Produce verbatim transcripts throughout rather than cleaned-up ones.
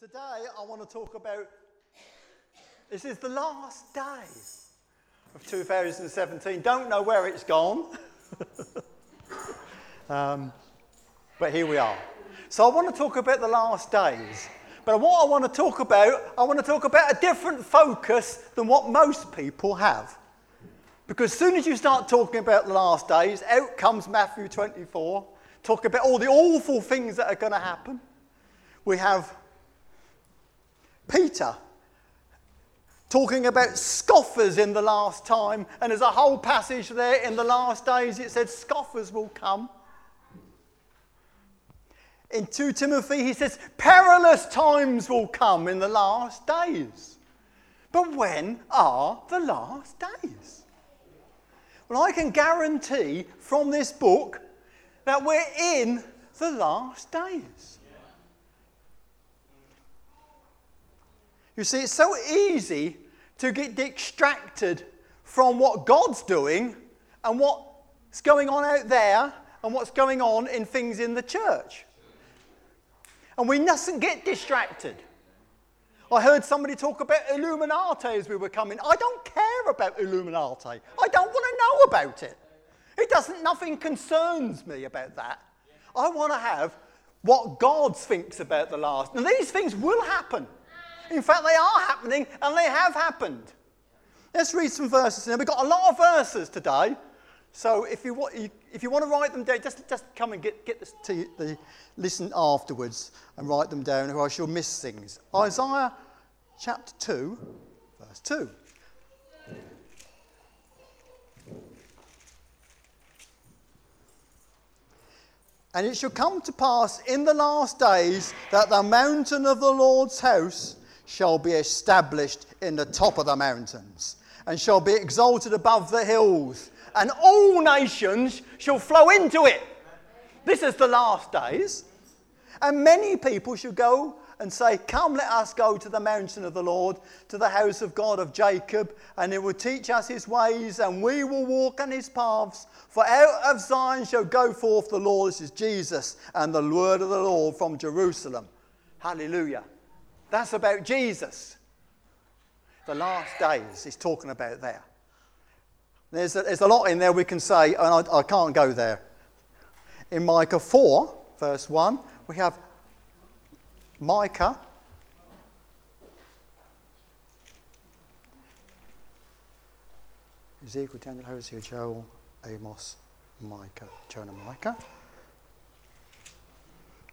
Today I want to talk about, this is the last day of two thousand seventeen. Don't know where it's gone, um, but here we are. So I want to talk about the last days. But what I want to talk about, I want to talk about a different focus than what most people have. Because as soon as you start talking about the last days, out comes Matthew twenty-four, talk about all the awful things that are going to happen. We have Peter talking about scoffers in the last time, and there's a whole passage there, in the last days it said scoffers will come. In Second Timothy, he says, perilous times will come in the last days. But when are the last days? Well, I can guarantee from this book that we're in the last days. You see, it's so easy to get distracted from what God's doing and what's going on out there and what's going on in things in the church. And we mustn't get distracted. I heard somebody talk about Illuminati as we were coming. I don't care about Illuminati. I don't want to know about it. It doesn't, nothing concerns me about that. I want to have what God thinks about the last. Now, these things will happen. In fact, they are happening, and they have happened. Let's read some verses. Now, we've got a lot of verses today. So if you want, if you want to write them down, just, just come and get, get this to the listen afterwards and write them down, or else you'll miss things. Isaiah chapter two, verse two. And it shall come to pass in the last days that the mountain of the Lord's house shall be established in the top of the mountains, and shall be exalted above the hills, and all nations shall flow into it. This is the last days. And many people shall go and say, come, let us go to the mountain of the Lord, to the house of God of Jacob, and he will teach us his ways, and we will walk on his paths. For out of Zion shall go forth the Lord, this is Jesus, and the word of the Lord from Jerusalem. Hallelujah. That's about Jesus. The last days he's talking about there. There's a, there's a lot in there we can say, and I, I can't go there. In Micah four, verse one, we have Micah. Ezekiel, Daniel, Hosea, Joel, Amos, Micah, Jonah, Micah.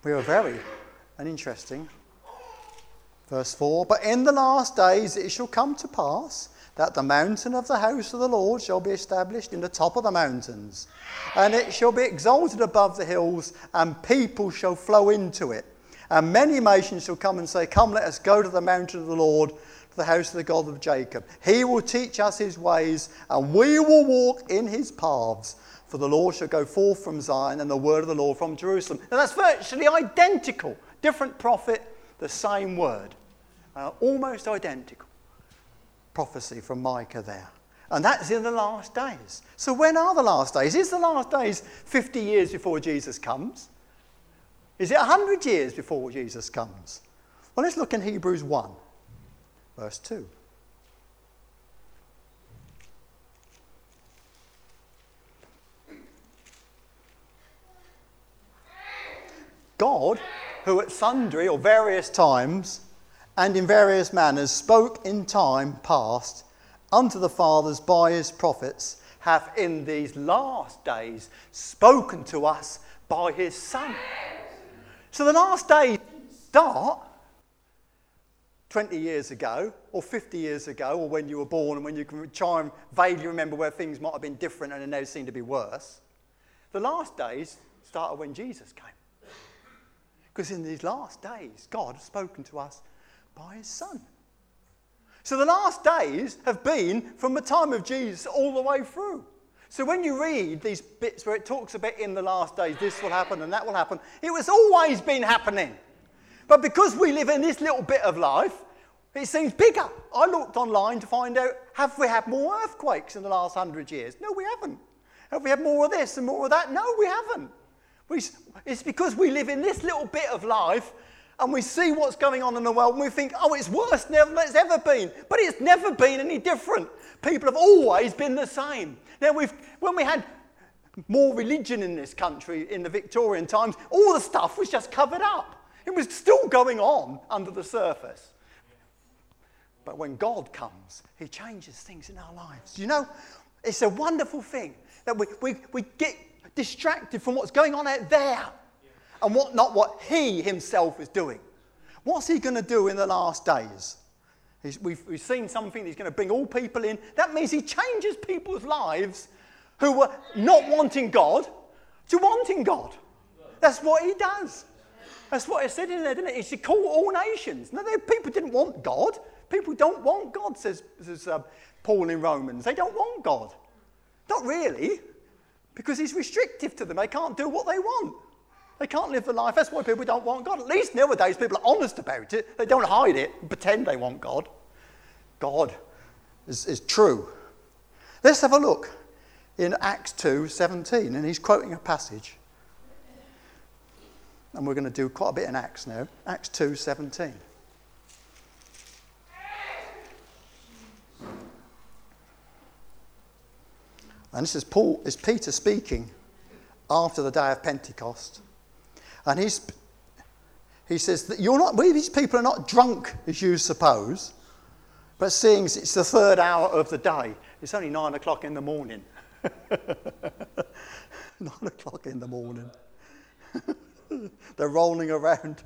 We are very and interesting. Verse four, but in the last days it shall come to pass that the mountain of the house of the Lord shall be established in the top of the mountains, and it shall be exalted above the hills, and people shall flow into it. And many nations shall come and say, come, let us go to the mountain of the Lord, to the house of the God of Jacob. He will teach us his ways, and we will walk in his paths. For the Lord shall go forth from Zion, and the word of the Lord from Jerusalem. Now that's virtually identical. Different prophet, the same word. Uh, almost identical. Prophecy from Micah there. And that's in the last days. So when are the last days? Is the last days fifty years before Jesus comes? Is it one hundred years before Jesus comes? Well, let's look in Hebrews one, verse two. God, who at sundry or various times and in various manners spoke in time past unto the fathers by his prophets, hath in these last days spoken to us by his Son. So the last days start twenty years ago or fifty years ago, or when you were born, and when you can try and vaguely remember where things might have been different and now seem to be worse. The last days started when Jesus came. Because in these last days, God has spoken to us by his Son. So the last days have been from the time of Jesus all the way through. So when you read these bits where it talks about in the last days, this will happen and that will happen, it was always been happening. But because we live in this little bit of life, it seems bigger. I looked online to find out, have we had more earthquakes in the last hundred years? No, we haven't. Have we had more of this and more of that? No, we haven't. We, it's because we live in this little bit of life. and we see what's going on in the world and we think, oh, it's worse than it's ever been. But it's never been any different. People have always been the same. Now, we've when we had more religion in this country in the Victorian times, all the stuff was just covered up. It was still going on under the surface. But when God comes, he changes things in our lives. You know, it's a wonderful thing that we, we, we get distracted from what's going on out there and what not what he himself is doing. What's he going to do in the last days? He's, we've, we've seen something that he's going to bring all people in. That means he changes people's lives who were not wanting God to wanting God. That's what he does. That's what it said in there, didn't it? He said, call all nations. No, people didn't want God. People don't want God, says, says uh, Paul in Romans. They don't want God. Not really, because he's restrictive to them. They can't do what they want. They can't live the life. That's why people don't want God. At least nowadays, people are honest about it. They don't hide it and pretend they want God. God is, is true. Let's have a look in Acts two seventeen, and he's quoting a passage. And we're going to do quite a bit in Acts now. Acts two seventeen. And this is Paul, is Peter speaking after the day of Pentecost. And he's, he says that you're not, we, these people are not drunk as you suppose, but seeing it's the third hour of the day, it's only nine o'clock in the morning. nine o'clock in the morning. They're rolling around.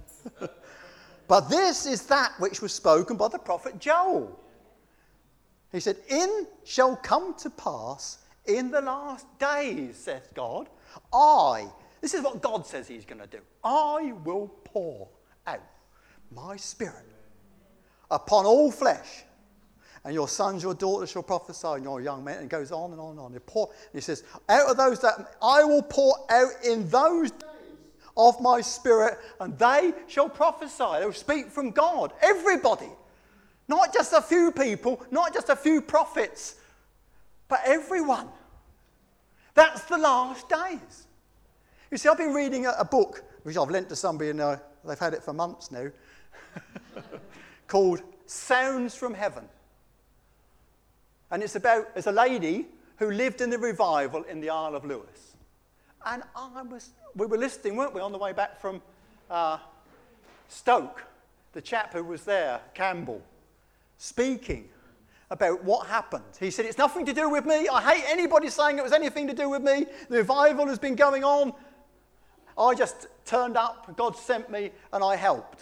But this is that which was spoken by the prophet Joel. He said, in shall come to pass in the last days, saith God, I, this is what God says he's going to do, I will pour out my spirit upon all flesh, and your sons, your daughters shall prophesy, and your young men, and it goes on and on and on. He, pour, he says, out of those that I will pour out in those days of my spirit, and they shall prophesy. They'll speak from God, everybody, not just a few people, not just a few prophets, but everyone. That's the last days. You see, I've been reading a, a book, which I've lent to somebody, and uh, they've had it for months now, called Sounds from Heaven. And it's about, it's a lady who lived in the revival in the Isle of Lewis. And I was, we were listening, weren't we, on the way back from uh, Stoke, the chap who was there, Campbell, speaking about what happened. He said, it's nothing to do with me. I hate anybody saying it was anything to do with me. The revival has been going on. I just turned up, God sent me, and I helped.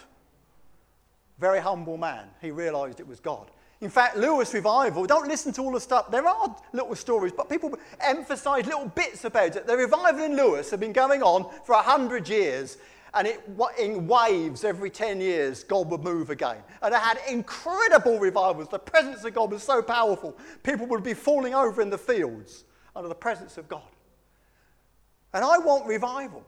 Very humble man. He realised it was God. In fact, Lewis revival, don't listen to all the stuff. There are little stories, but people emphasise little bits about it. The revival in Lewis had been going on for one hundred years, and it, in waves every ten years, God would move again. And it had incredible revivals. The presence of God was so powerful. People would be falling over in the fields under the presence of God. And I want revival.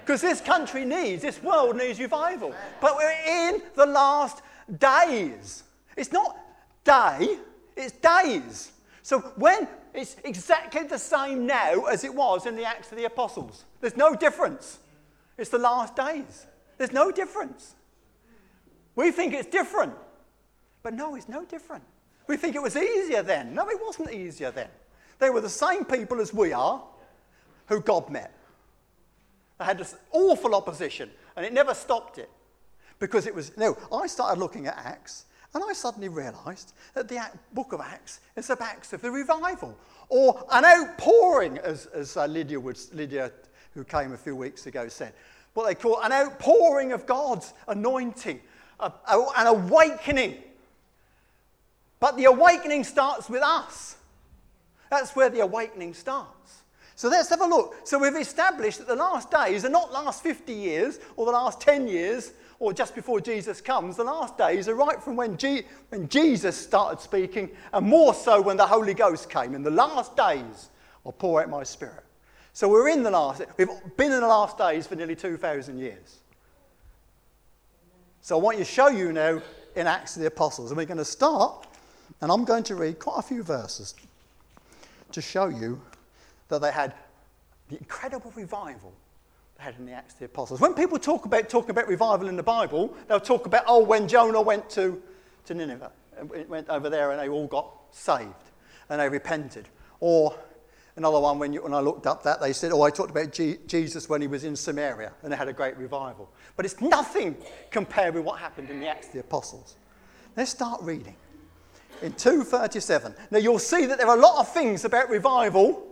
Because this country needs, this world needs revival. But we're in the last days. It's not day, it's days. So when it's exactly the same now as it was in the Acts of the Apostles. There's no difference. It's the last days. There's no difference. We think it's different. But no, it's no different. We think it was easier then. No, it wasn't easier then. They were the same people as we are who God met. They had this awful opposition, and it never stopped it. Because it was, no, I started looking at Acts, and I suddenly realised that the book of Acts is about acts of the revival, or an outpouring, as, as uh, Lydia would, Lydia, who came a few weeks ago, said. What they call an outpouring of God's anointing, a, a, an awakening. But the awakening starts with us. That's where the awakening starts. So let's have a look. So we've established that the last days are not last fifty years or the last ten years or just before Jesus comes. The last days are right from when, G- when Jesus started speaking, and more so when the Holy Ghost came. In the last days, I'll pour out my spirit. So we're in the last, we've been in the last days for nearly two thousand years. So I want to show you now in Acts of the Apostles. And we're going to start, and I'm going to read quite a few verses to show you that they had the incredible revival had in the Acts of the Apostles. When people talk about talking about revival in the Bible, they'll talk about, oh, when Jonah went to, to Nineveh, and went over there and they all got saved and they repented. Or another one, when, you, when I looked up that, they said, oh, I talked about G- Jesus when he was in Samaria and they had a great revival. But it's nothing compared with what happened in the Acts of the Apostles. Let's start reading. In two thirty-seven. Now you'll see that there are a lot of things about revival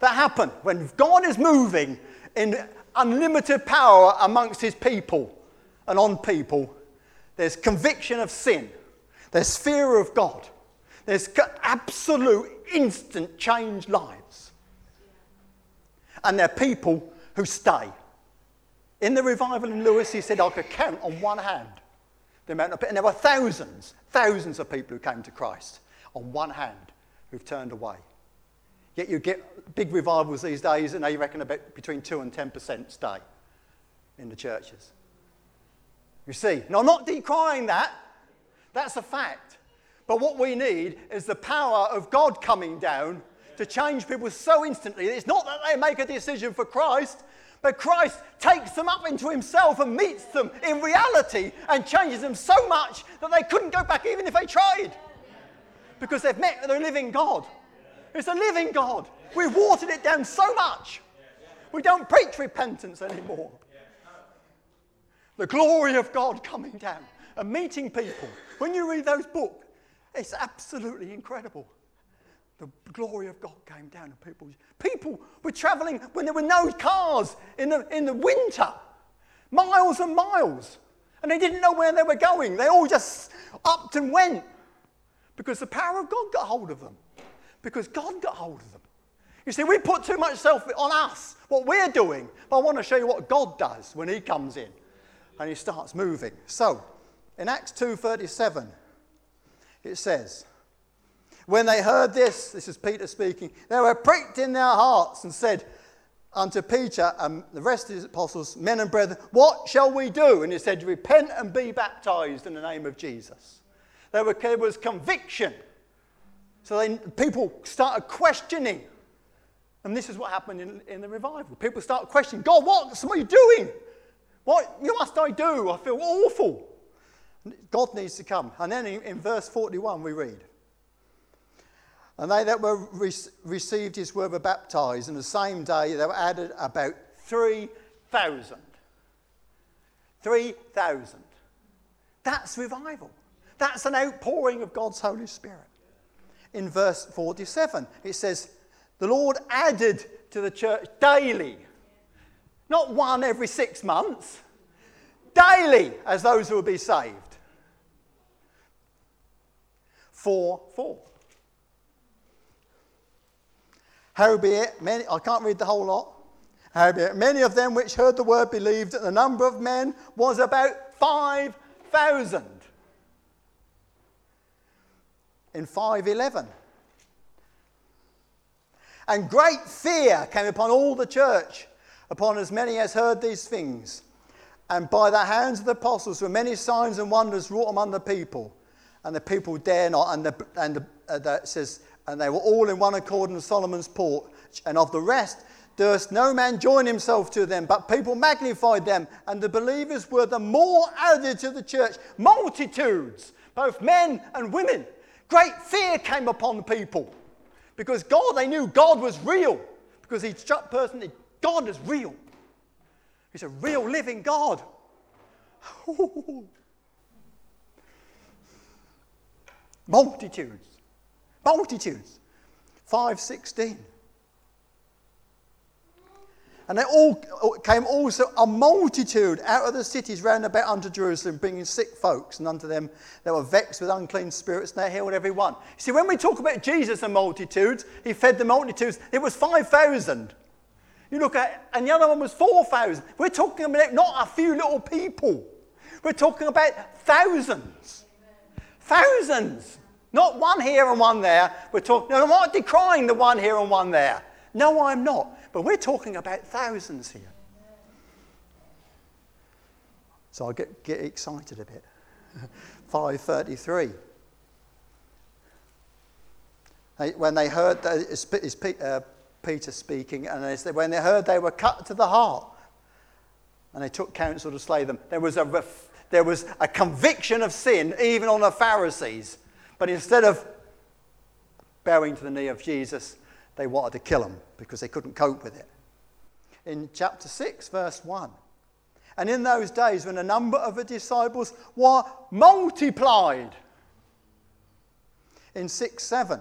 that happen when God is moving in unlimited power amongst his people and on people. There's conviction of sin. There's fear of God. There's absolute instant change lives. And there are people who stay. In the revival in Lewis, he said, I could count on one hand the amount of people. And there were thousands, thousands of people who came to Christ on one hand who've turned away. Yet you get big revivals these days and they reckon about between two and ten percent stay in the churches. You see, now I'm not decrying that. That's a fact. But what we need is the power of God coming down to change people so instantly. It's not that they make a decision for Christ, but Christ takes them up into himself and meets them in reality and changes them so much that they couldn't go back even if they tried. Because they've met with a living God. It's a living God. We've watered it down so much. We don't preach repentance anymore. The glory of God coming down and meeting people. When you read those books, it's absolutely incredible. The glory of God came down and people people were travelling when there were no cars in the in the winter. Miles and miles. And they didn't know where they were going. They all just upped and went. Because the power of God got hold of them. Because God got hold of them. You see, we put too much self on us, what we're doing. But I want to show you what God does when he comes in and he starts moving. So, in Acts two thirty-seven, it says, when they heard this, this is Peter speaking, they were pricked in their hearts and said unto Peter and the rest of the apostles, men and brethren, what shall we do? And he said, repent and be baptized in the name of Jesus. There was conviction. So they, people started questioning. And this is what happened in, in the revival. People started questioning, God, what are you doing? What must I do? I feel awful. God needs to come. And then in, in verse forty-one we read, and they that were re- received his word were baptized, and the same day they were added about three thousand. three thousand. That's revival. That's an outpouring of God's Holy Spirit. In verse forty-seven, it says, the Lord added to the church daily, not one every six months, daily as those who will be saved. Four, four. Howbeit, many, I can't read the whole lot. Howbeit, many of them which heard the word believed, and the number of men was about five thousand. In five eleven. And great fear came upon all the church, upon as many as heard these things. And by the hands of the apostles were many signs and wonders wrought among the people. And the people dare not, and, the, and the, uh, the, it says, and they were all in one accord in Solomon's porch. And of the rest durst no man join himself to them, but people magnified them. And the believers were the more added to the church. Multitudes, both men and women. Great fear came upon the people. Because God, they knew God was real. Because each person, God is real. He's a real living God. Ooh. Multitudes. Multitudes. five sixteen. And they all came also a multitude out of the cities round about unto Jerusalem, bringing sick folks, and unto them that were vexed with unclean spirits, and they healed every one. See, when we talk about Jesus and multitudes, he fed the multitudes. It was five thousand. You look at it, and the other one was four thousand. We're talking about not a few little people. We're talking about thousands. Thousands. Not one here and one there. We're talking. Now, I'm not decrying the one here and one there. No, I'm not. But we're talking about thousands here. So I get, get excited a bit. five thirty-three. They, when they heard, that, it's, it's Peter speaking, and they, when they heard, they were cut to the heart and they took counsel to slay them. There was a ref- there was a conviction of sin, even on the Pharisees. But instead of bowing to the knee of Jesus, they wanted to kill him because they couldn't cope with it. In chapter six, verse one. And in those days when the number of the disciples were multiplied. In six seven.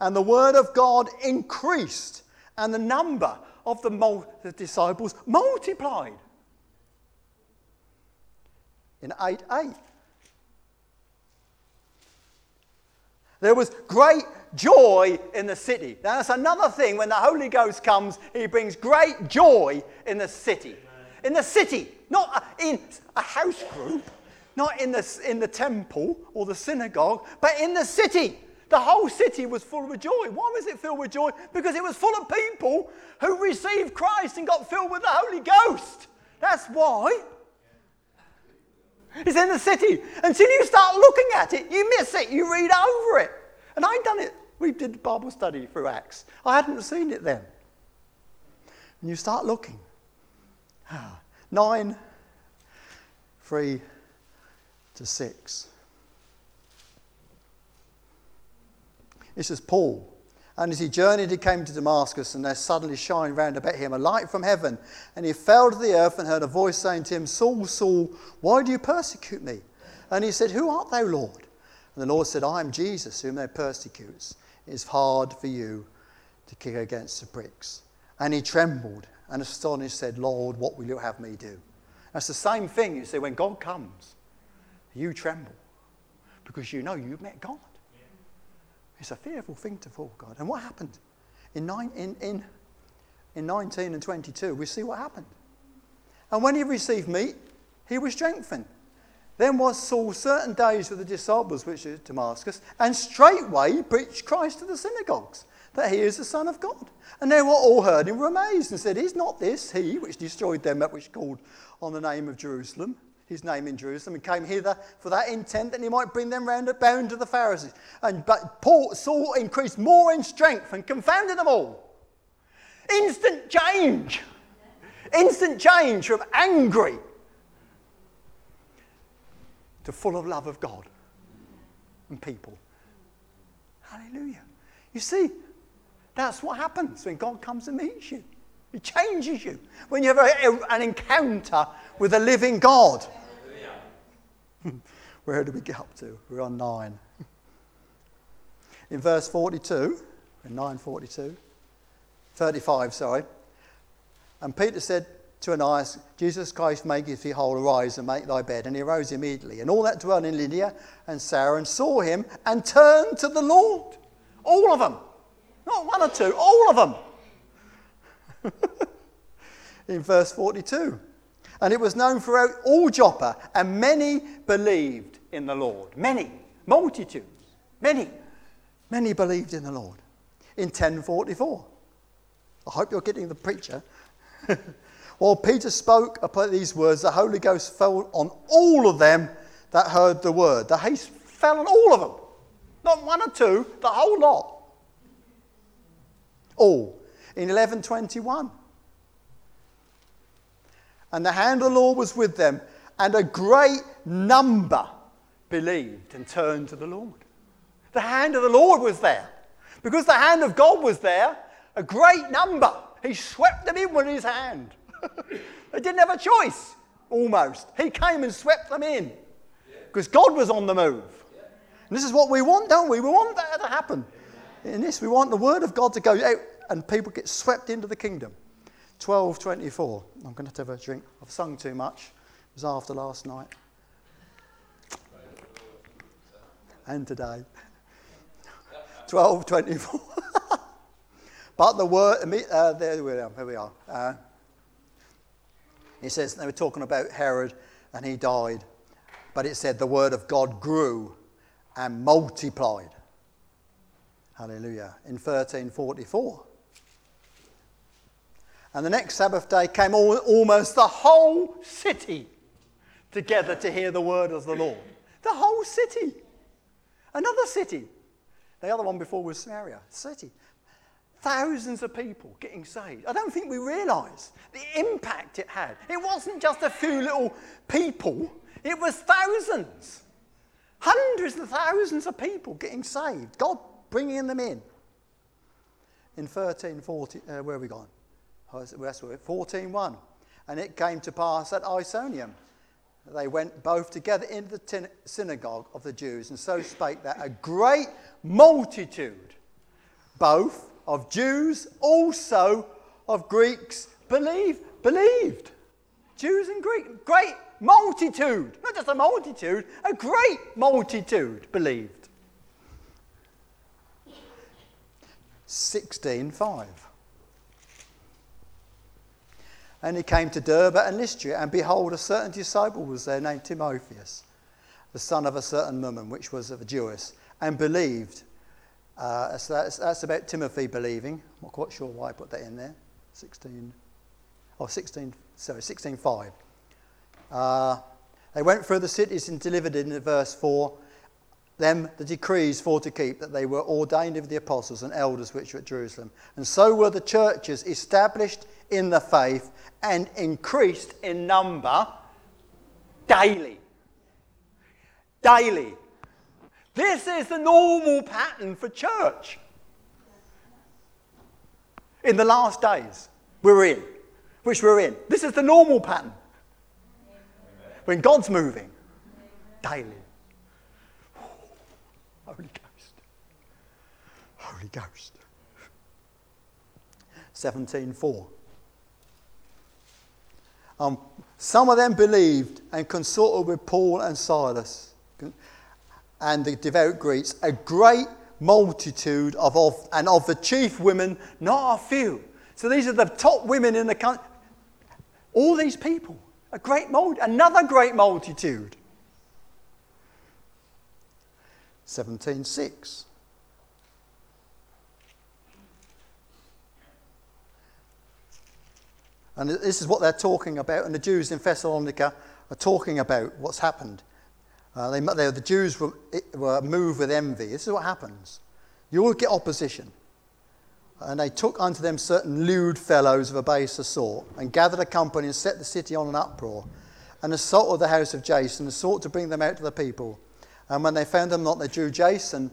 And the word of God increased, and the number of the, mul- the disciples multiplied. In eight eight. There was great joy in the city. Now, that's another thing. When the Holy Ghost comes, he brings great joy in the city. In the city, not in a house group, not in the, in the temple or the synagogue, but in the city. The whole city was full of joy. Why was it filled with joy? Because it was full of people who received Christ and got filled with the Holy Ghost. That's why. It's in the city. Until you start looking at it, you miss it. You read over it. And I'd done it. We did Bible study through Acts. I hadn't seen it then. And you start looking. Ah, nine, three to six. This is Paul. And as he journeyed, he came to Damascus, and there suddenly shined round about him a light from heaven. And he fell to the earth and heard a voice saying to him, Saul, Saul, why do you persecute me? And he said, Who art thou, Lord? And the Lord said, I am Jesus, whom thou persecutest. It is hard for you to kick against the pricks. And he trembled and astonished, said, Lord, what will you have me do? That's the same thing, you see, when God comes, you tremble because you know you've met God. It's a fearful thing to fall, God. And what happened? In, nine, in, in, in nineteen and twenty-two, we see what happened. And when he received meat, he was strengthened. Then was Saul certain days with the disciples, which is Damascus, and straightway preached Christ to the synagogues, that he is the Son of God. And they were all heard and were amazed, and said, Is not this he which destroyed them that which called on the name of Jerusalem? His name in Jerusalem, and came hither for that intent that he might bring them round bound to the Pharisees. And but Paul, Saul increased more in strength and confounded them all. Instant change. Instant change from angry to full of love of God and people. Hallelujah. You see, that's what happens when God comes and meets you. It changes you when you have a, an encounter with the living God. Where do we get up to? We're on nine. In verse forty-two, in nine forty-two, thirty-five, sorry. And Peter said to Ananias, Jesus Christ maketh thee whole, arise and make thy bed. And he arose immediately. And all that dwelt in Lydia and Sarah and saw him and turned to the Lord. All of them. Not one or two, all of them. In verse forty-two. And it was known throughout all Joppa, and many believed in the Lord. Many, multitudes, many, many believed in the Lord. In ten forty-four. I hope you're getting the picture. While Peter spoke upon these words, the Holy Ghost fell on all of them that heard the word. The haste fell on all of them. Not one or two, the whole lot. All. In eleven twenty-one. And the hand of the Lord was with them, and a great number believed and turned to the Lord. The hand of the Lord was there. Because the hand of God was there, a great number. He swept them in with his hand. They didn't have a choice, almost. He came and swept them in. Because God was on the move. And this is what we want, don't we? We want that to happen. In this, we want the word of God to go out, and people get swept into the kingdom. twelve twenty-four. I'm going to have to have a drink. I've sung too much. It was after last night. And today. twelve twenty-four. But the word... Uh, there we are. Here we are. Uh, it says, they were talking about Herod, and he died. But it said the word of God grew and multiplied. Hallelujah. In thirteen forty-four. And the next Sabbath day came all, almost the whole city together to hear the word of the Lord. The whole city. Another city. The other one before was Samaria. City. Thousands of people getting saved. I don't think we realise the impact it had. It wasn't just a few little people. It was thousands. Hundreds and thousands of people getting saved. God bringing them in. In thirteen forty, uh, where have we gone? Oh, that's where, fourteen one. And it came to pass at Iconium. They went both together into the tin- synagogue of the Jews, and so spake that a great multitude, both of Jews, also of Greeks, believe, believed. Jews and Greeks, great multitude. Not just a multitude, a great multitude believed. sixteen five. And he came to Derbe and Lystra, and behold, a certain disciple was there named Timotheus, the son of a certain woman, which was of a Jewess, and believed. Uh, so that's, that's about Timothy believing. I'm not quite sure why I put that in there. sixteen, oh, sixteen, sorry, sixteen five. Uh, they went through the cities and delivered in verse four them the decrees for to keep, that they were ordained of the apostles and elders which were at Jerusalem. And so were the churches established in the faith and increased in number daily. Daily. This is the normal pattern for church. In the last days we're in, which we're in. This is the normal pattern. When God's moving, daily. Holy Ghost. Holy Ghost. seventeen four. Um, some of them believed and consorted with Paul and Silas and the devout Greeks, a great multitude of, of and of the chief women, not a few. So these are the top women in the country. All these people, a great multitude, another great multitude. seventeen six. And this is what they're talking about, and the Jews in Thessalonica are talking about what's happened. Uh, they, they, the Jews were, were moved with envy. This is what happens. You all get opposition. And they took unto them certain lewd fellows of a baser sort, and gathered a company, and set the city on an uproar, and assaulted the house of Jason, and sought to bring them out to the people. And when they found them not, they drew Jason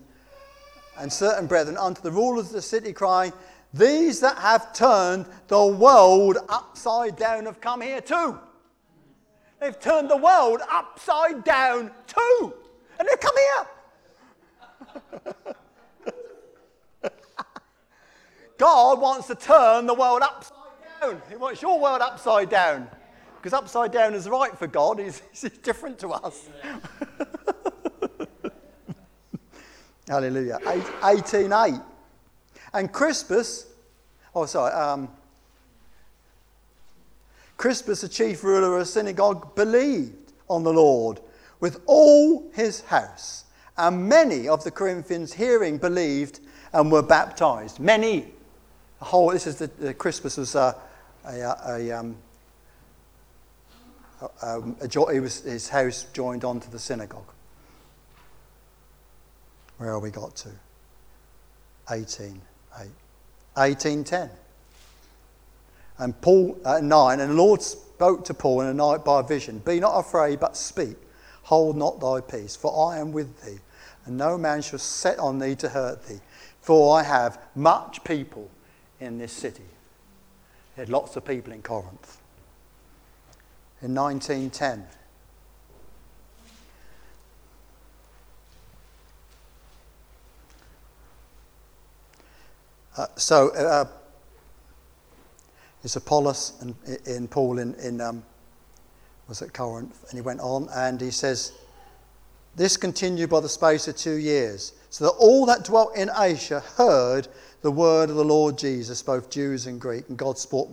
and certain brethren unto the rulers of the city, crying, "These that have turned the world upside down have come here too." They've turned the world upside down too. And they've come here. God wants to turn the world upside down. He wants your world upside down. Because upside down is right for God. It's, it's different to us. Hallelujah. eighteen eight. And Crispus, oh sorry, um, Crispus, the chief ruler of a synagogue, believed on the Lord with all his house. And many of the Corinthians hearing believed and were baptized. Many. A whole, this is the, the Crispus was a, a, a, a, um, a, a, a was, his house joined onto the synagogue. Where have we got to? eighteen eight. eighteen ten. And Paul at uh, nine, and the Lord spoke to Paul in a night by a vision, "Be not afraid, but speak. Hold not thy peace, for I am with thee, and no man shall set on thee to hurt thee, for I have much people in this city." They had lots of people in Corinth. In nineteen ten, uh, so. Uh, It's Apollos and, and Paul in, in um, was at Corinth, and he went on and he says, "This continued by the space of two years, so that all that dwelt in Asia heard the word of the Lord Jesus, both Jews and Greek, and God sport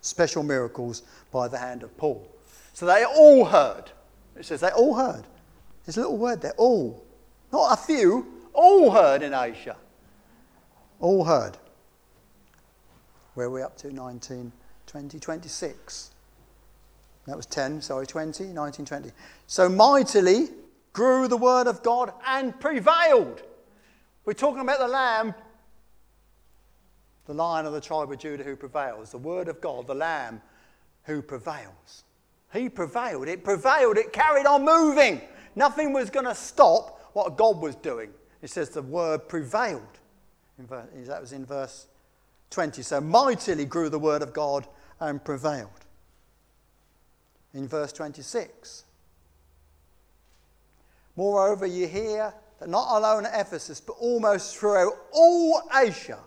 special miracles by the hand of Paul." So they all heard. It says they all heard. There's a little word there, all. Not a few, all heard in Asia. All heard. Where are we up to? nineteen, twenty, twenty-six. That was ten, sorry, twenty, nineteen, twenty. So mightily grew the word of God and prevailed. We're talking about the Lamb the Lion of the tribe of Judah who prevails, the Word of God, the Lamb who prevails. He prevailed. It prevailed. It carried on moving. Nothing was going to stop what God was doing. It says the Word prevailed. In verse, that was in verse twenty. So mightily grew the Word of God and prevailed. In verse twenty-six. Moreover, you hear that not alone at Ephesus, but almost throughout all Asia,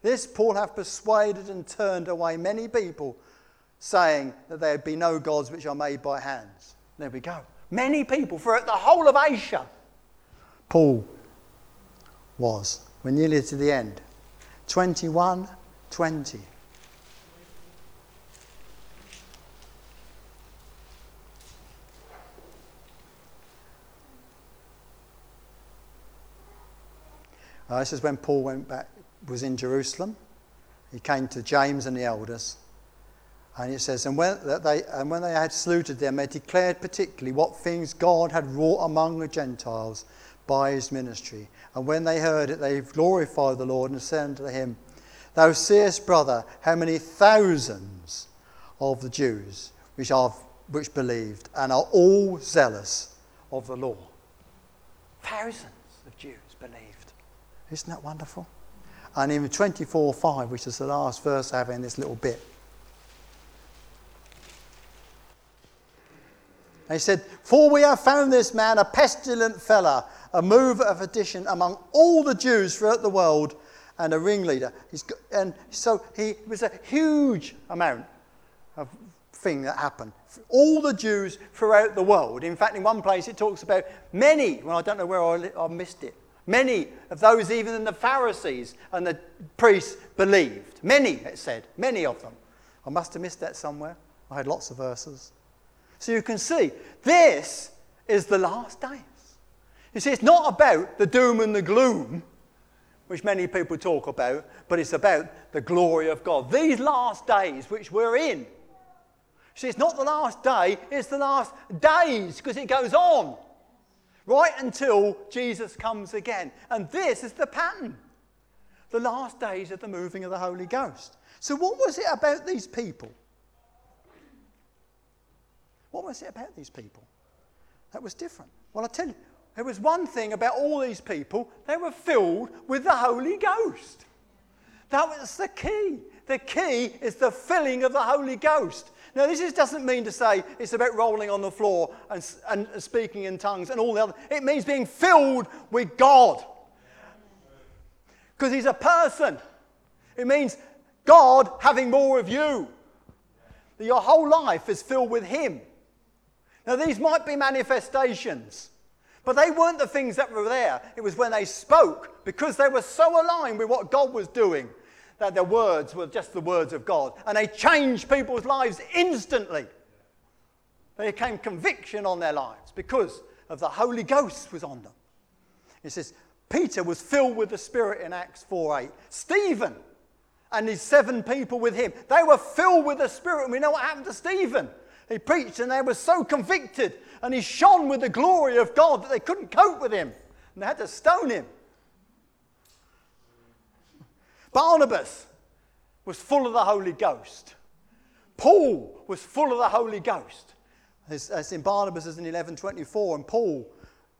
this Paul hath persuaded and turned away many people, saying that there be no gods which are made by hands. There we go. Many people throughout the whole of Asia. Paul was. We're nearly to the end. twenty-one twenty. Uh, this is when Paul went back, was in Jerusalem. He came to James and the elders. And it says, and when, that they, and when they had saluted them, they declared particularly what things God had wrought among the Gentiles by his ministry. And when they heard it, they glorified the Lord and said unto him, Thou seest, brother, how many thousands of the Jews which are which believed and are all zealous of the law. Thousands of Jews believed. Isn't that wonderful? And in twenty-four five, which is the last verse I have in this little bit, they said, For we have found this man a pestilent fella, a mover of addition among all the Jews throughout the world, and a ringleader. He's got, and so he it was a huge amount of thing that happened. All the Jews throughout the world. In fact, in one place it talks about many, well, I don't know where I, I missed it, many of those even in the Pharisees and the priests believed. Many, it said, many of them. I must have missed that somewhere. I had lots of verses. So you can see, this is the last days. You see, it's not about the doom and the gloom, which many people talk about, but it's about the glory of God. These last days which we're in. You see, it's not the last day, it's the last days, because it goes on right until Jesus comes again. And this is the pattern. The last days of the moving of the Holy Ghost. So what was it about these people? What was it about these people that was different? Well, I tell you, there was one thing about all these people. They were filled with the Holy Ghost. That was the key. The key is the filling of the Holy Ghost. Now, this just doesn't mean to say it's about rolling on the floor and, and speaking in tongues and all the other. It means being filled with God. Because he's a person. It means God having more of you. Your whole life is filled with him. Now, these might be manifestations, but they weren't the things that were there. It was when they spoke, because they were so aligned with what God was doing, that their words were just the words of God. And they changed people's lives instantly. There came conviction on their lives because of the Holy Ghost was on them. It says, Peter was filled with the Spirit in Acts four eight. Stephen and these seven people with him, they were filled with the Spirit. And we know what happened to Stephen. He preached and they were so convicted, and he shone with the glory of God that they couldn't cope with him. And they had to stone him. Barnabas was full of the Holy Ghost. Paul was full of the Holy Ghost. As in Barnabas is in eleven twenty-four, and Paul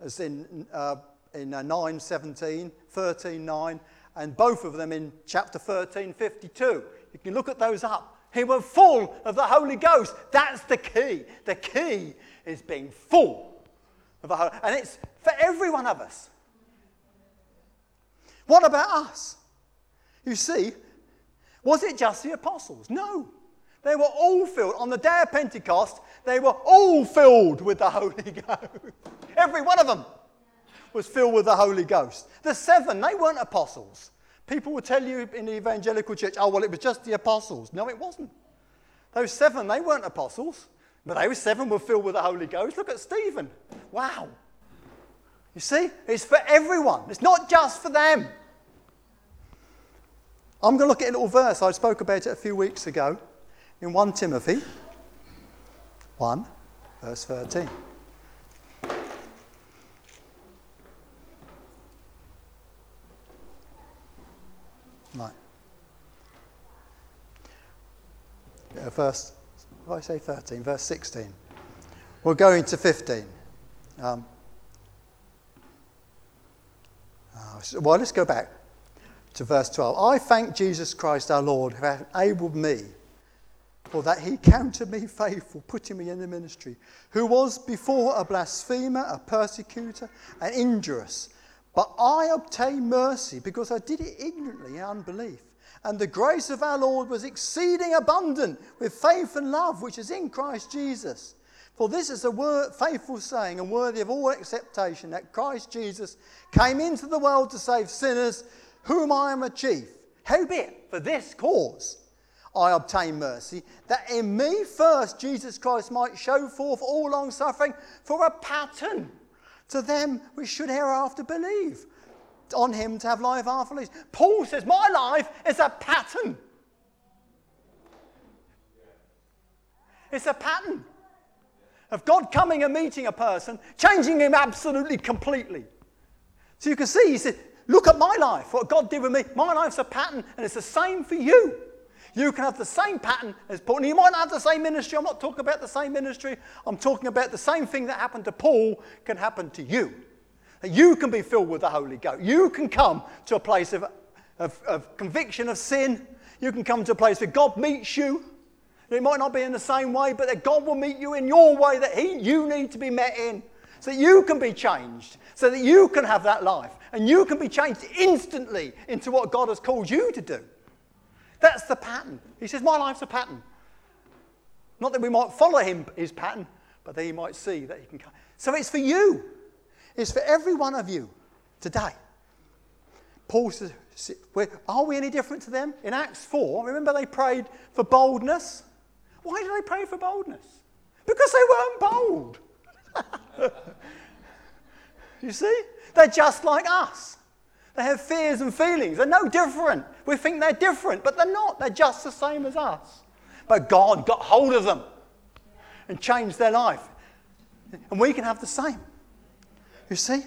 is in uh, in uh, nine seventeen, thirteen nine, and both of them in chapter thirteen fifty-two. You can look at those up. He was full of the Holy Ghost. That's the key. The key is being full of the Holy Ghost. And it's for every one of us. What about us? You see, was it just the apostles? No. They were all filled. On the day of Pentecost, they were all filled with the Holy Ghost. Every one of them was filled with the Holy Ghost. The seven, they weren't apostles. People will tell you in the evangelical church, oh, well, it was just the apostles. No, it wasn't. Those seven, they weren't apostles, but those seven were filled with the Holy Ghost. Look at Stephen. Wow. You see, it's for everyone. It's not just for them. I'm going to look at a little verse. I spoke about it a few weeks ago in First Timothy one, verse thirteen. Right. uh, verse, what did I say thirteen? Verse sixteen. We're going to fifteen. Um, well, let's go back to verse twelve. I thank Jesus Christ our Lord, who hath enabled me, for that he counted me faithful, putting me in the ministry, who was before a blasphemer, a persecutor, and injurious. But I obtained mercy because I did it ignorantly in unbelief. And the grace of our Lord was exceeding abundant with faith and love, which is in Christ Jesus. For this is a word, faithful saying and worthy of all acceptation, that Christ Jesus came into the world to save sinners, whom I am a chief. Howbeit, for this cause I obtain mercy, that in me first Jesus Christ might show forth all long-suffering for a pattern to them which should hereafter believe, on him to have life after life. Paul says, my life is a pattern. It's a pattern of God coming and meeting a person, changing him absolutely, completely. So you can see, he said, look at my life, what God did with me. My life's a pattern, and it's the same for you. You can have the same pattern as Paul. And you might not have the same ministry. I'm not talking about the same ministry. I'm talking about the same thing that happened to Paul can happen to you. That you can be filled with the Holy Ghost. You can come to a place of, of, of conviction of sin. You can come to a place where God meets you. It might not be in the same way, but that God will meet you in your way that he, you need to be met in. So that you can be changed. So that you can have that life. And you can be changed instantly into what God has called you to do. That's the pattern. He says, my life's a pattern. Not that we might follow him, his pattern, but that he might see that he can come. So it's for you. It's for every one of you today. Paul says, are we any different to them? In Acts four, remember they prayed for boldness? Why did they pray for boldness? Because they weren't bold. You see? They're just like us. They have fears and feelings. They're no different. We think they're different, but they're not. They're just the same as us. But God got hold of them and changed their life. And we can have the same. You see,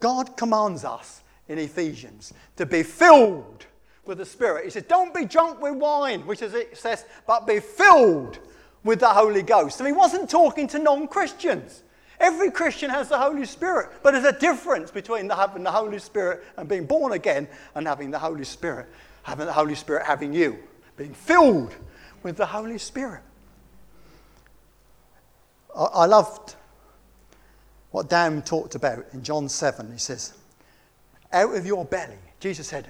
God commands us in Ephesians to be filled with the Spirit. He says, don't be drunk with wine, which is excess, but be filled with the Holy Ghost. And he wasn't talking to non-Christians. Every Christian has the Holy Spirit, but there's a difference between having the Holy Spirit and being born again and having the Holy Spirit, having the Holy Spirit having you, being filled with the Holy Spirit. I, I loved what Dan talked about in John seven. He says, out of your belly, Jesus said,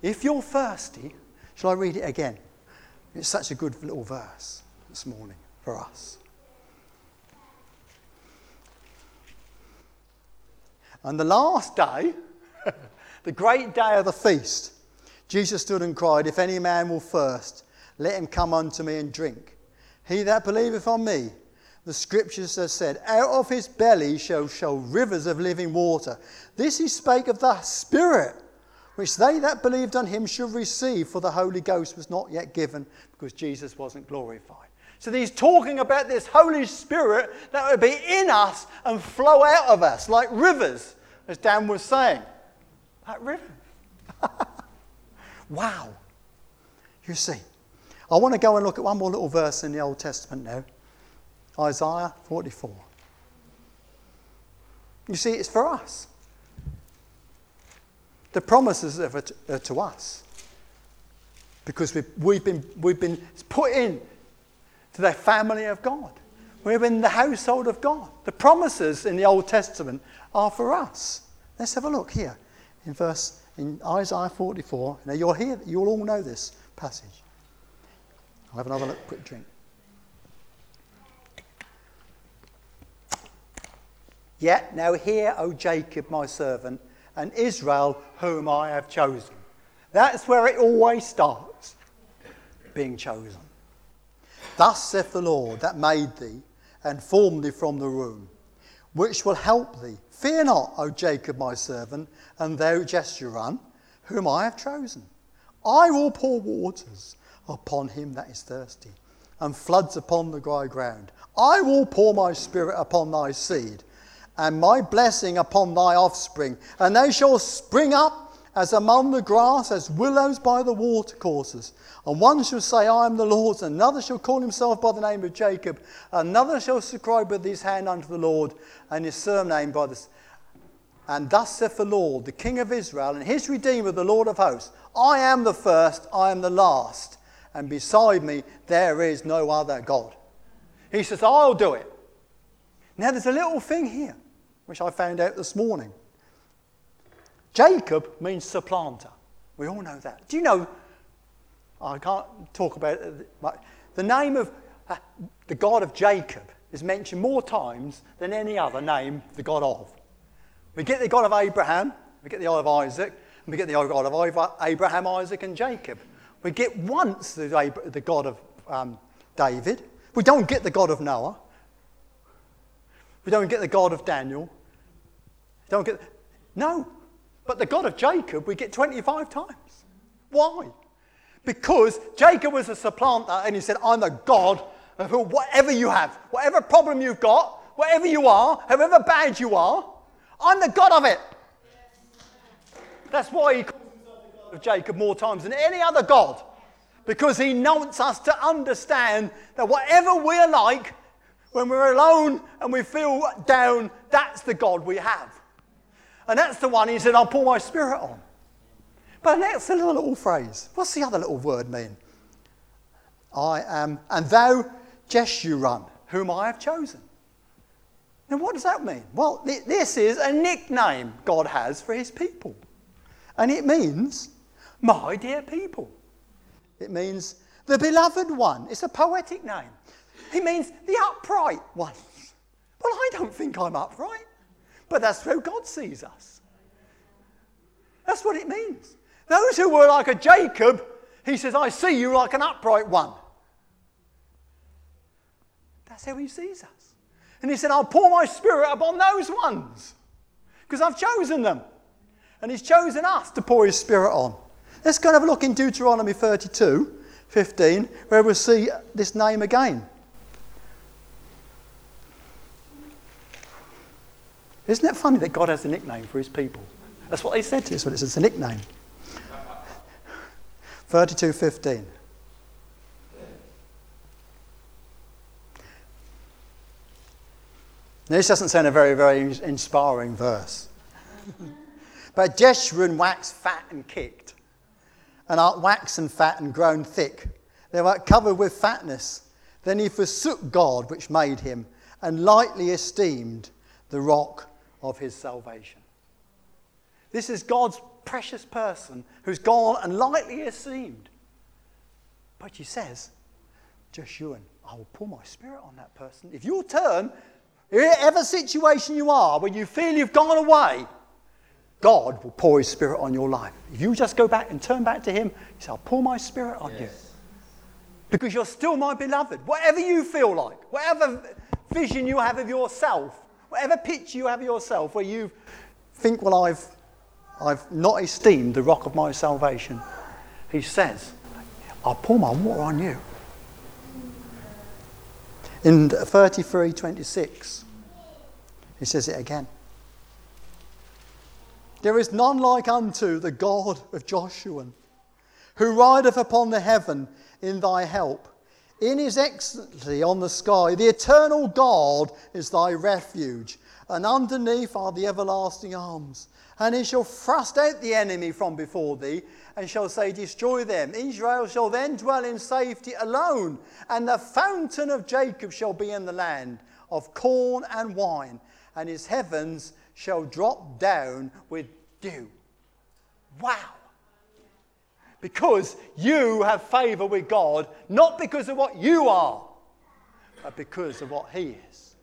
if you're thirsty, shall I read it again? It's such a good little verse this morning for us. And the last day, the great day of the feast, Jesus stood and cried, if any man will thirst, let him come unto me and drink. He that believeth on me, the scriptures have said, out of his belly shall flow rivers of living water. This he spake of the Spirit, which they that believed on him should receive, for the Holy Ghost was not yet given, because Jesus wasn't glorified. So he's talking about this Holy Spirit that would be in us and flow out of us like rivers, as Dan was saying. Like river. Wow. You see, I want to go and look at one more little verse in the Old Testament now. Isaiah forty-four. You see, it's for us. The promises are to us. Because we've been, we've been put in to the family of God. We're in the household of God. The promises in the Old Testament are for us. Let's have a look here in verse in Isaiah forty-four. Now you'll hear, you'll all know this passage. I'll have another look, quick drink. Yet now hear, O Jacob, my servant, and Israel, whom I have chosen. That's where it always starts, being chosen. Thus saith the Lord that made thee and formed thee from the womb, which will help thee. Fear not, O Jacob my servant, and thou Jeshurun, whom I have chosen. I will pour waters upon him that is thirsty, and floods upon the dry ground. I will pour my spirit upon thy seed, and my blessing upon thy offspring, and they shall spring up as among the grass, as willows by the watercourses. And one shall say, I am the Lord's. Another shall call himself by the name of Jacob. Another shall cry with his hand unto the Lord, and his surname by this. And thus saith the Lord, the King of Israel, and his Redeemer, the Lord of hosts. I am the first, I am the last. And beside me, there is no other God. He says, I'll do it. Now there's a little thing here, which I found out this morning. Jacob means supplanter. We all know that. Do you know, I can't talk about it much. The name of uh, the God of Jacob is mentioned more times than any other name, the God of. We get the God of Abraham, we get the God of Isaac, and we get the God of Abraham, Isaac, and Jacob. We get once the, the God of um, David. We don't get the God of Noah. We don't get the God of Daniel. We don't get no. But the God of Jacob we get twenty-five times. Why? Because Jacob was a supplanter and he said, I'm the God of who, whatever you have, whatever problem you've got, whatever you are, however bad you are, I'm the God of it. That's why he calls himself the God of Jacob more times than any other God. Because he wants us to understand that whatever we're like, when we're alone and we feel down, that's the God we have. And that's the one he said, I'll pour my spirit on. But that's a little, little phrase. What's the other little word mean? I am, and thou, Jeshurun, whom I have chosen. Now what does that mean? Well, th- this is a nickname God has for his people. And it means, my dear people. It means, the beloved one. It's a poetic name. It means, the upright ones. Well, I don't think I'm upright. But that's how God sees us. That's what it means. Those who were like a Jacob, he says, I see you like an upright one. That's how he sees us. And he said, I'll pour my spirit upon those ones because I've chosen them. And he's chosen us to pour his spirit on. Let's go and have a look in Deuteronomy thirty-two fifteen, where we'll see this name again. Isn't it funny that God has a nickname for his people? That's what they said to us when it says a nickname. thirty-two fifteen. Now, this doesn't sound a very, very inspiring verse. But Jeshurun waxed fat and kicked, and art waxen fat and grown thick. Thou art covered with fatness. Then he forsook God, which made him, and lightly esteemed the rock of his salvation. This is God's precious person who's gone and lightly esteemed. But he says, Jeshurun, I will pour my spirit on that person. If you'll turn, whatever situation you are, when you feel you've gone away, God will pour his spirit on your life. If you just go back and turn back to him, he says, I'll pour my spirit on yes. you. Because you're still my beloved. Whatever you feel like, whatever vision you have of yourself, whatever picture you have of yourself where you think, well, I've I've not esteemed the rock of my salvation. He says, I'll pour my water on you. In thirty-three twenty-six, he says it again. There is none like unto the God of Jeshurun, who rideth upon the heaven in thy help. In his excellency on the sky, the eternal God is thy refuge, and underneath are the everlasting arms. And he shall thrust out the enemy from before thee, and shall say, Destroy them. Israel shall then dwell in safety alone, and the fountain of Jacob shall be in the land of corn and wine, and his heavens shall drop down with dew. Wow! Because you have favour with God, not because of what you are, but because of what he is.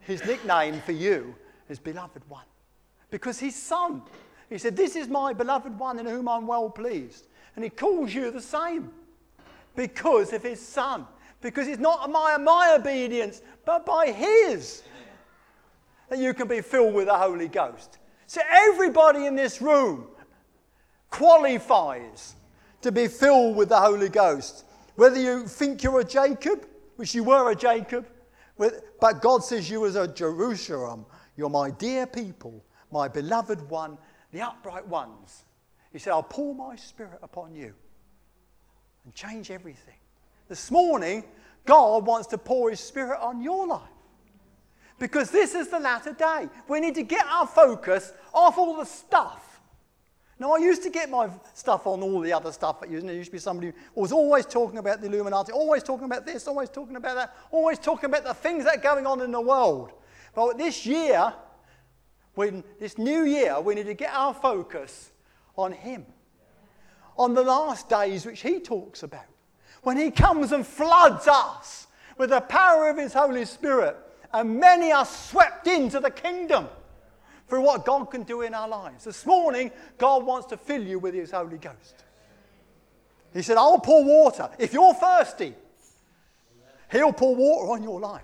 His nickname for you is Beloved One. Because his son, he said, this is my beloved one in whom I'm well pleased. And he calls you the same because of his son. Because it's not by my obedience, but by his that you can be filled with the Holy Ghost. So everybody in this room qualifies to be filled with the Holy Ghost. Whether you think you're a Jacob, which you were a Jacob, but God says you as a Jerusalem, you're my dear people, my beloved one, the upright ones. He said, I'll pour my spirit upon you and change everything. This morning, God wants to pour his spirit on your life. Because this is the latter day. We need to get our focus off all the stuff. Now, I used to get my stuff on all the other stuff. There used to be somebody who was always talking about the Illuminati, always talking about this, always talking about that, always talking about the things that are going on in the world. But this year, when, this new year, we need to get our focus on him, on the last days which he talks about. When he comes and floods us with the power of his Holy Spirit, and many are swept into the kingdom through what God can do in our lives. This morning, God wants to fill you with his Holy Ghost. He said, I'll pour water. If you're thirsty, he'll pour water on your life.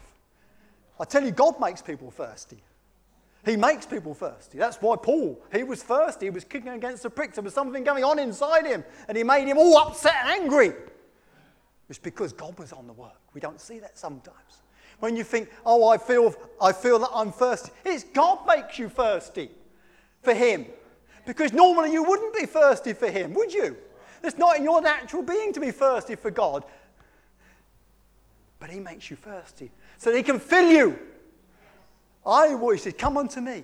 I tell you, God makes people thirsty. He makes people thirsty. That's why Paul, he was thirsty. He was kicking against the pricks. There was something going on inside him, and he made him all upset and angry. It's because God was on the work. We don't see that sometimes. When you think, oh, I feel I feel that I'm thirsty. It's God makes you thirsty for him. Because normally you wouldn't be thirsty for him, would you? It's not in your natural being to be thirsty for God. But he makes you thirsty so that he can fill you. I will, he said, come unto me. He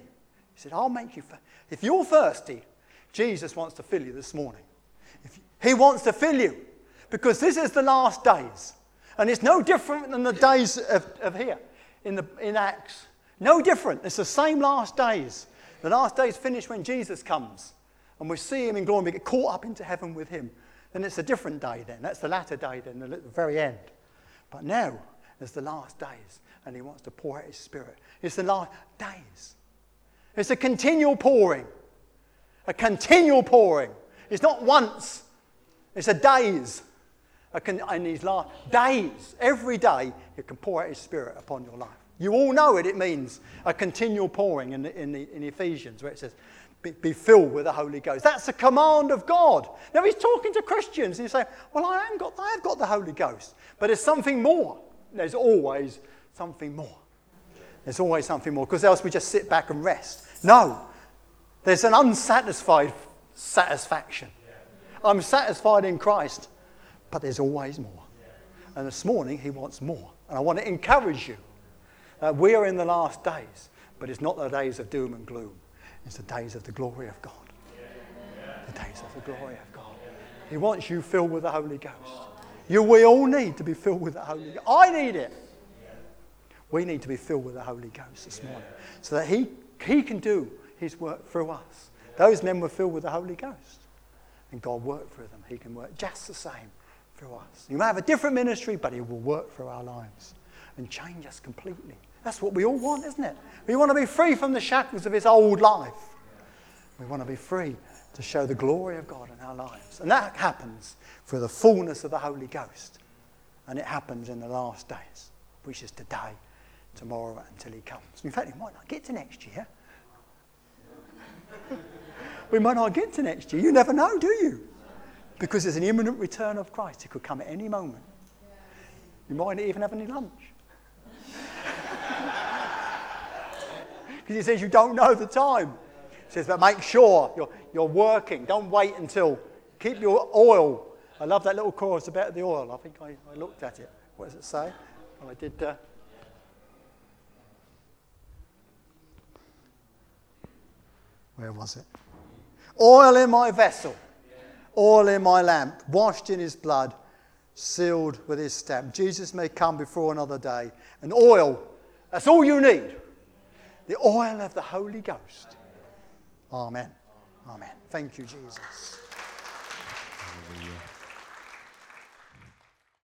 said, I'll make you thirsty. If you're thirsty, Jesus wants to fill you this morning. If you, he wants to fill you. Because this is the last days. And it's no different than the days of, of here in, the, in Acts. No different. It's the same last days. The last days finish when Jesus comes. And we see him in glory. We get caught up into heaven with him. Then it's a different day then. That's the latter day then, the very end. But now, it's the last days. And he wants to pour out his spirit. It's the last days. It's a continual pouring. A continual pouring. It's not once. It's a days. Can, in these last days, every day, he can pour out his spirit upon your life. You all know it. It means a continual pouring in, the, in, the, in Ephesians, where it says, be, be filled with the Holy Ghost. That's a command of God. Now, he's talking to Christians, and he's saying, well, I have got, I have got the Holy Ghost. But there's something more. There's always something more. There's always something more, because else we just sit back and rest. No, there's an unsatisfied satisfaction. I'm satisfied in Christ. But there's always more. And this morning, he wants more. And I want to encourage you that we are in the last days, but it's not the days of doom and gloom. It's the days of the glory of God. The days of the glory of God. He wants you filled with the Holy Ghost. You, we all need to be filled with the Holy Ghost. I need it. We need to be filled with the Holy Ghost this morning so that he, he can do his work through us. Those men were filled with the Holy Ghost. And God worked through them. He can work just the same. Us. You may have a different ministry, but it will work through our lives and change us completely. That's what we all want, isn't it? We want to be free from the shackles of this old life. We want to be free to show the glory of God in our lives. And that happens through the fullness of the Holy Ghost. And it happens in the last days, which is today, tomorrow, until he comes. In fact, we might not get to next year. We might not get to next year. You never know, do you? Because there's an imminent return of Christ. It could come at any moment. You might not even have any lunch. Because he says you don't know the time. He says, but make sure you're, you're working. Don't wait until. Keep your oil. I love that little chorus about the oil. I think I, I looked at it. What does it say? Well, I did... Uh, where was it? Oil in my vessel. Oil in my lamp, washed in his blood, sealed with his stamp. Jesus may come before another day. And oil, that's all you need. The oil of the Holy Ghost. Amen. Amen. Thank you, Jesus. Hallelujah.